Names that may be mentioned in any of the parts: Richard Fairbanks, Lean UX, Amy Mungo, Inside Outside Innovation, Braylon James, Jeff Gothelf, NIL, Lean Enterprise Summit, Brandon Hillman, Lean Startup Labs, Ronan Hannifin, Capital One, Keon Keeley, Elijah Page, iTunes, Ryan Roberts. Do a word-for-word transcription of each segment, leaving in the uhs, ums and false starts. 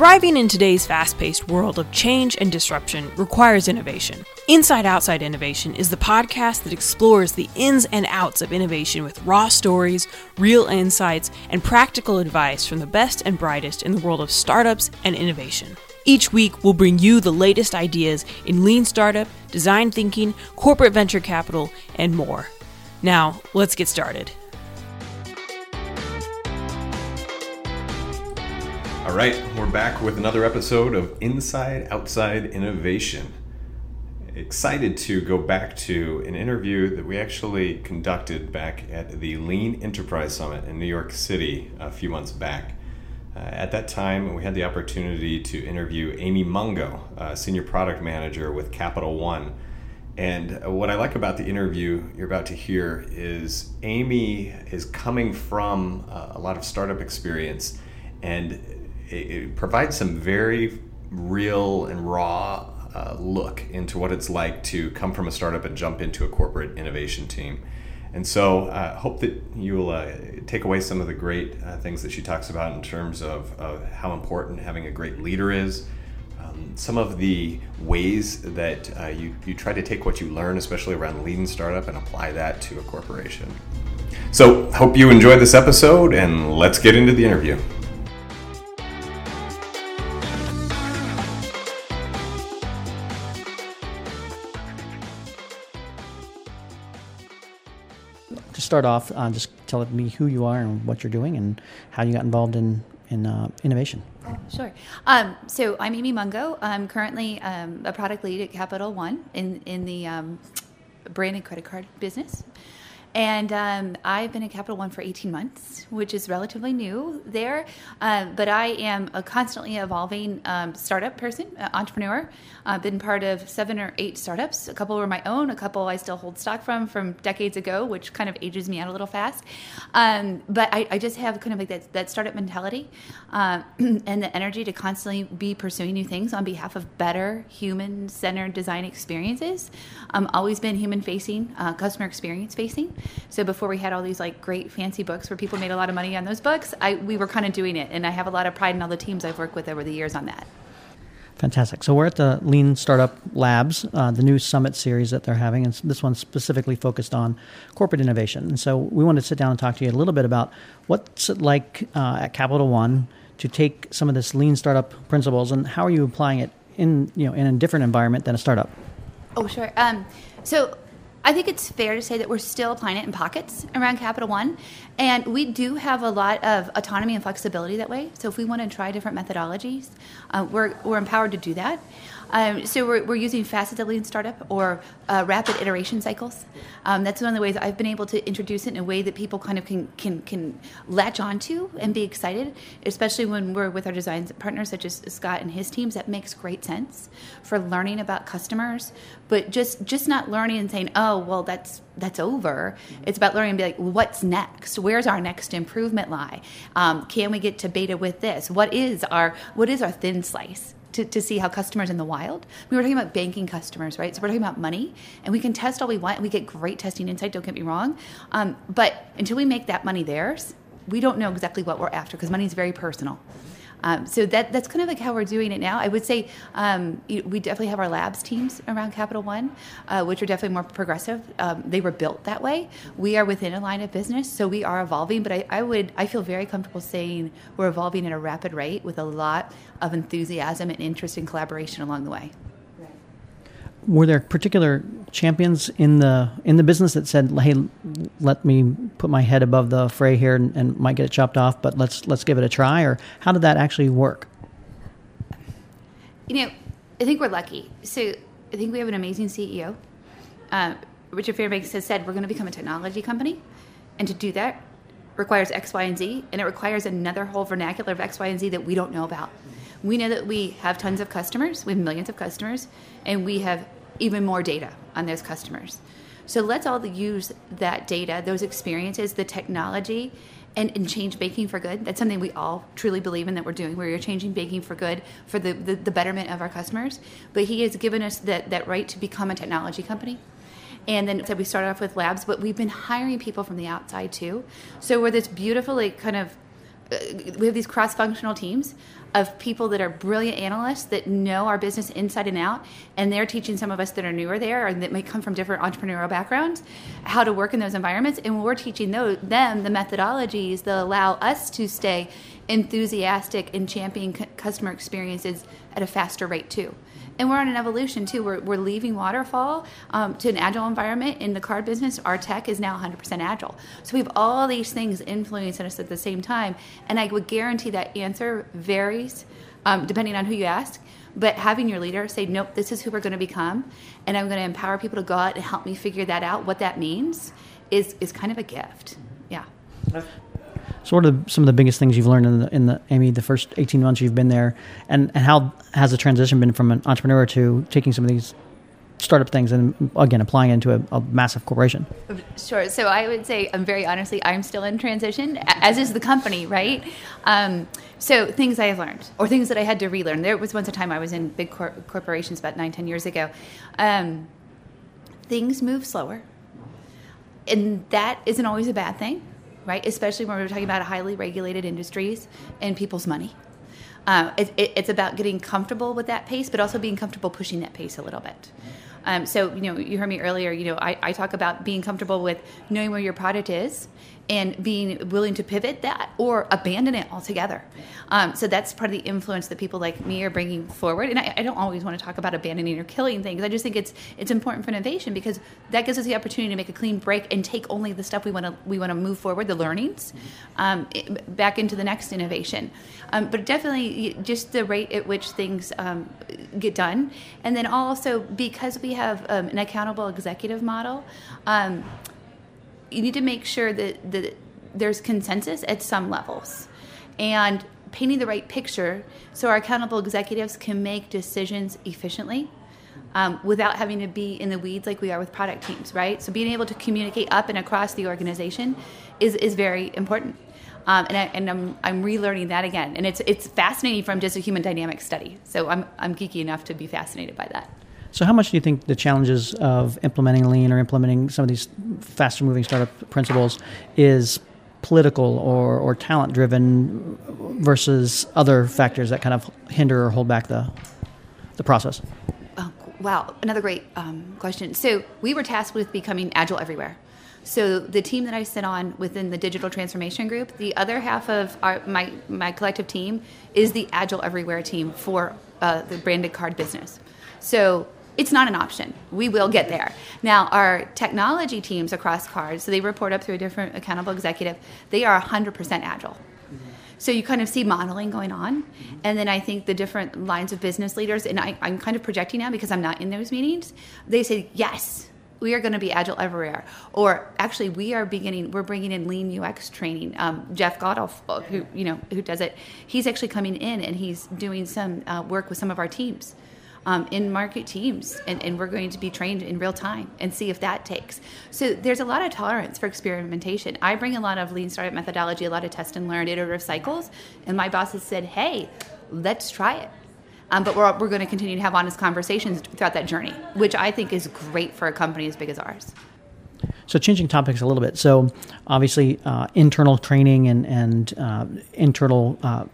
Thriving in today's fast-paced world of change and disruption requires innovation. Inside Outside Innovation is the podcast that explores the ins and outs of innovation with raw stories, real insights, and practical advice from the best and brightest in the world of startups and innovation. Each week, we'll bring you the latest ideas in lean startup, design thinking, corporate venture capital, and more. Now, let's get started. All right, we're back with another episode of Inside Outside Innovation. Excited to go back to an interview that we actually conducted back at the Lean Enterprise Summit in New York City a few months back. Uh, at that time, we had the opportunity to interview Amy Mungo, uh, Senior Product Manager with Capital One. And what I like about the interview you're about to hear is Amy is coming from uh, a lot of startup experience, and it provides some very real and raw uh, look into what it's like to come from a startup and jump into a corporate innovation team. And so I uh, hope that you will uh, take away some of the great uh, things that she talks about in terms of, of how important having a great leader is, um, some of the ways that uh, you, you try to take what you learn, especially around Lean Startup, and apply that to a corporation. So hope you enjoy this episode, and let's get into the interview. Start off, uh, just tell me who you are and what you're doing and how you got involved in, in uh, innovation. Sure. Um, so I'm Amy Mungo. I'm currently um, a product lead at Capital One in, in the um, brand and credit card business. And um, I've been at Capital One for eighteen months, which is relatively new there. Uh, but I am a constantly evolving um, startup person, uh, entrepreneur. I've been part of seven or eight startups. A couple were my own. A couple I still hold stock from from decades ago, which kind of ages me out a little fast. Um, but I, I just have kind of like that, that startup mentality uh, and the energy to constantly be pursuing new things on behalf of better human-centered design experiences. I've um, always been human-facing, uh, customer experience-facing. So before we had all these like great fancy books where people made a lot of money on those books, I, we were kind of doing it. And I have a lot of pride in all the teams I've worked with over the years on that. Fantastic. So we're at the Lean Startup Labs, uh, the new summit series that they're having, and this one's specifically focused on corporate innovation. And so we wanted to sit down and talk to you a little bit about what's it like uh, at Capital One to take some of this Lean Startup principles, and how are you applying it in, you know, in a different environment than a startup? Oh, sure. Um, so... I think it's fair to say that we're still applying it in pockets around Capital One, and we do have a lot of autonomy and flexibility that way. So if we want to try different methodologies, uh, we're we're empowered to do that. Um, so we're we're using facets of Lean Startup, or uh, rapid iteration cycles. Um, that's one of the ways I've been able to introduce it in a way that people kind of can can can latch onto and be excited, especially when we're with our design partners such as Scott and his teams. That makes great sense for learning about customers, but just just not learning and saying, oh, well, that's that's over. It's about learning and be like, what's next? Where's our next improvement lie? Um, can we get to beta with this? What is our what is our thin slice? To, to see how customers in the wild. We were talking about banking customers, right? So we're talking about money, and we can test all we want, and we get great testing insight, don't get me wrong. Um, but until we make that money theirs, we don't know exactly what we're after, because money is very personal. Um, so that that's kind of like how we're doing it now. I would say um, we definitely have our labs teams around Capital One, uh, which are definitely more progressive. Um, they were built that way. We are within a line of business, so we are evolving. But I, I would I feel very comfortable saying we're evolving at a rapid rate with a lot of enthusiasm and interest and collaboration along the way. Right. Were there particular champions in the in the business that said, "Hey, let me put my head above the fray here and, and might get it chopped off, but let's let's give it a try"? Or how did that actually work? You know, I think we're lucky. So I think we have an amazing C E O. Uh, Richard Fairbanks has said we're going to become a technology company, and to do that requires X, Y, and Z, and it requires another whole vernacular of X, Y, and Z that we don't know about. We know that we have tons of customers, we have millions of customers, and we have even more data on those customers. So let's all use that data, those experiences, the technology, and, and change banking for good. That's something we all truly believe in that we're doing, where you're changing banking for good for the, the, the betterment of our customers. But he has given us that, that right to become a technology company. And then so we started off with labs, but we've been hiring people from the outside too. So we're this beautiful, like, kind of we have these cross-functional teams of people that are brilliant analysts that know our business inside and out, and they're teaching some of us that are newer there and that may come from different entrepreneurial backgrounds how to work in those environments, and we're teaching those, them the methodologies that allow us to stay enthusiastic and champion c- customer experiences at a faster rate too. And we're on an evolution too. We're, we're leaving waterfall um, to an agile environment. In the card business, our tech is now one hundred percent agile. So we have all these things influencing us at the same time. And I would guarantee that answer varies um, depending on who you ask. But having your leader say, nope, this is who we're going to become, and I'm going to empower people to go out and help me figure that out, what that means, is is kind of a gift. Yeah. So what are the, some of the biggest things you've learned in the, in the Amy, the first eighteen months you've been there, and, and how has the transition been from an entrepreneur to taking some of these startup things and, again, applying into a, a massive corporation? Sure. So I would say, um, very honestly, I'm still in transition, as is the company, right? Um, so things I have learned or things that I had to relearn. There was once a time I was in big cor- corporations about nine, ten years ago. Um, things move slower, and that isn't always a bad thing. Right, especially when we're talking about highly regulated industries and people's money. Uh, it, it, it's about getting comfortable with that pace, but also being comfortable pushing that pace a little bit. Um, so, you know, you heard me earlier, you know, I, I talk about being comfortable with knowing where your product is and being willing to pivot that or abandon it altogether. Um, so that's part of the influence that people like me are bringing forward. And I, I don't always want to talk about abandoning or killing things. I just think it's it's important for innovation because that gives us the opportunity to make a clean break and take only the stuff we want to we want to move forward, the learnings, um, it, back into the next innovation. Um, but definitely just the rate at which things um, get done. And then also because we have um, an accountable executive model, um, you need to make sure that, that there's consensus at some levels and painting the right picture so our accountable executives can make decisions efficiently um, without having to be in the weeds like we are with product teams, right? So being able to communicate up and across the organization is, is very important. Um, and, I, and I'm I'm relearning that again. And it's it's fascinating from just a human dynamics study. So I'm I'm geeky enough to be fascinated by that. So how much do you think the challenges of implementing Lean or implementing some of these faster-moving startup principles is political or, or talent-driven versus other factors that kind of hinder or hold back the the process? Oh, wow, another great um, question. So we were tasked with becoming agile everywhere. So the team that I sit on within the digital transformation group, the other half of our, my, my collective team is the agile everywhere team for uh, the branded card business. So it's not an option. We will get there. Now, our technology teams across cards, so they report up through a different accountable executive, they are one hundred percent agile. So you kind of see modeling going on. And then I think the different lines of business leaders, and I, I'm kind of projecting now because I'm not in those meetings, they say, yes, we are going to be agile everywhere. Or actually, we are beginning, we're bringing in Lean U X training. Um, Jeff Gothelf, who, you know, who does it, he's actually coming in and he's doing some uh, work with some of our teams. Um, in market teams, and, and we're going to be trained in real time and see if that takes. So there's a lot of tolerance for experimentation. I bring a lot of Lean Startup methodology, a lot of test and learn, iterative cycles, and my boss has said, hey, let's try it. Um, but we're, we're going to continue to have honest conversations throughout that journey, which I think is great for a company as big as ours. So changing topics a little bit. So obviously uh, internal training and, and uh, internal uh,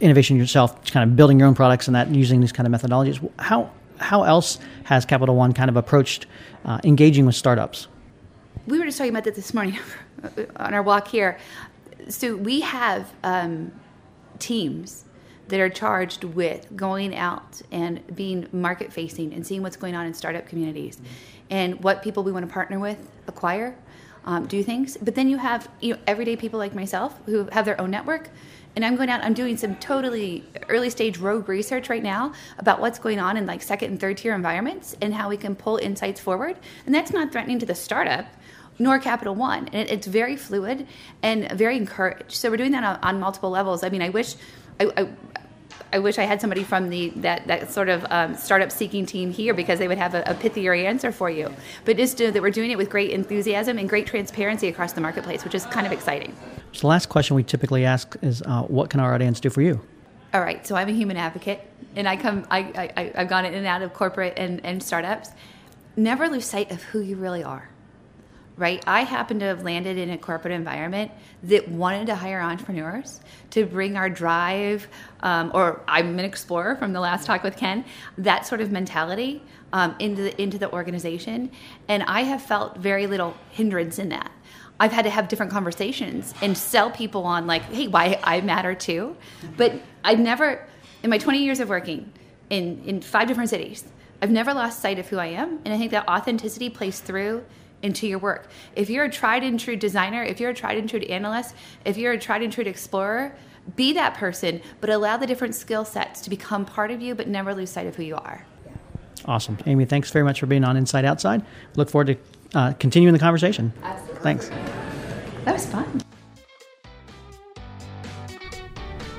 innovation yourself, kind of building your own products and that using these kind of methodologies. How how else has Capital One kind of approached uh, engaging with startups? We were just talking about that this morning on our walk here. So we have um, teams that are charged with going out and being market-facing and seeing what's going on in startup communities mm-hmm. and what people we want to partner with, acquire, um, do things. But then you have you know, everyday people like myself who have their own network. And I'm going out, I'm doing some totally early stage rogue research right now about what's going on in like second and third tier environments and how we can pull insights forward. And that's not threatening to the startup, nor Capital One. And it, it's very fluid and very encouraged. So we're doing that on, on multiple levels. I mean, I wish I, I, I wish I had somebody from the that, that sort of um, startup seeking team here because they would have a, a pithier answer for you. But just to, that we're doing it with great enthusiasm and great transparency across the marketplace, which is kind of exciting. So the last question we typically ask is, uh, what can our audience do for you? All right, so I'm a human advocate, and I come, I, I, I've gone in and out of corporate and, and startups. Never lose sight of who you really are, right? I happen to have landed in a corporate environment that wanted to hire entrepreneurs to bring our drive, um, or I'm an explorer from the last talk with Ken, that sort of mentality um, into the, into the organization. And I have felt very little hindrance in that. I've had to have different conversations and sell people on like, hey, why I matter too. But I've never, in my twenty years of working in, in five different cities, I've never lost sight of who I am. And I think that authenticity plays through into your work. If you're a tried and true designer, if you're a tried and true analyst, if you're a tried and true explorer, be that person, but allow the different skill sets to become part of you, but never lose sight of who you are. Awesome. Amy, thanks very much for being on Inside Outside. Look forward to uh, continuing the conversation. Absolutely. Thanks. That was fun.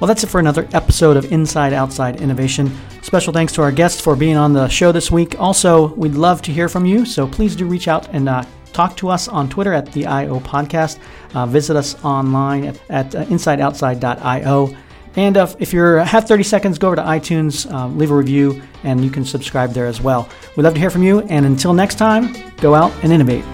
Well, that's it for another episode of Inside Outside Innovation. Special thanks to our guests for being on the show this week. Also, we'd love to hear from you, so please do reach out and uh, talk to us on Twitter at the I O Podcast. Uh, visit us online at, at uh, inside outside dot io. And uh, if you have thirty seconds, go over to iTunes, uh, leave a review, and you can subscribe there as well. We'd love to hear from you, and until next time, go out and innovate.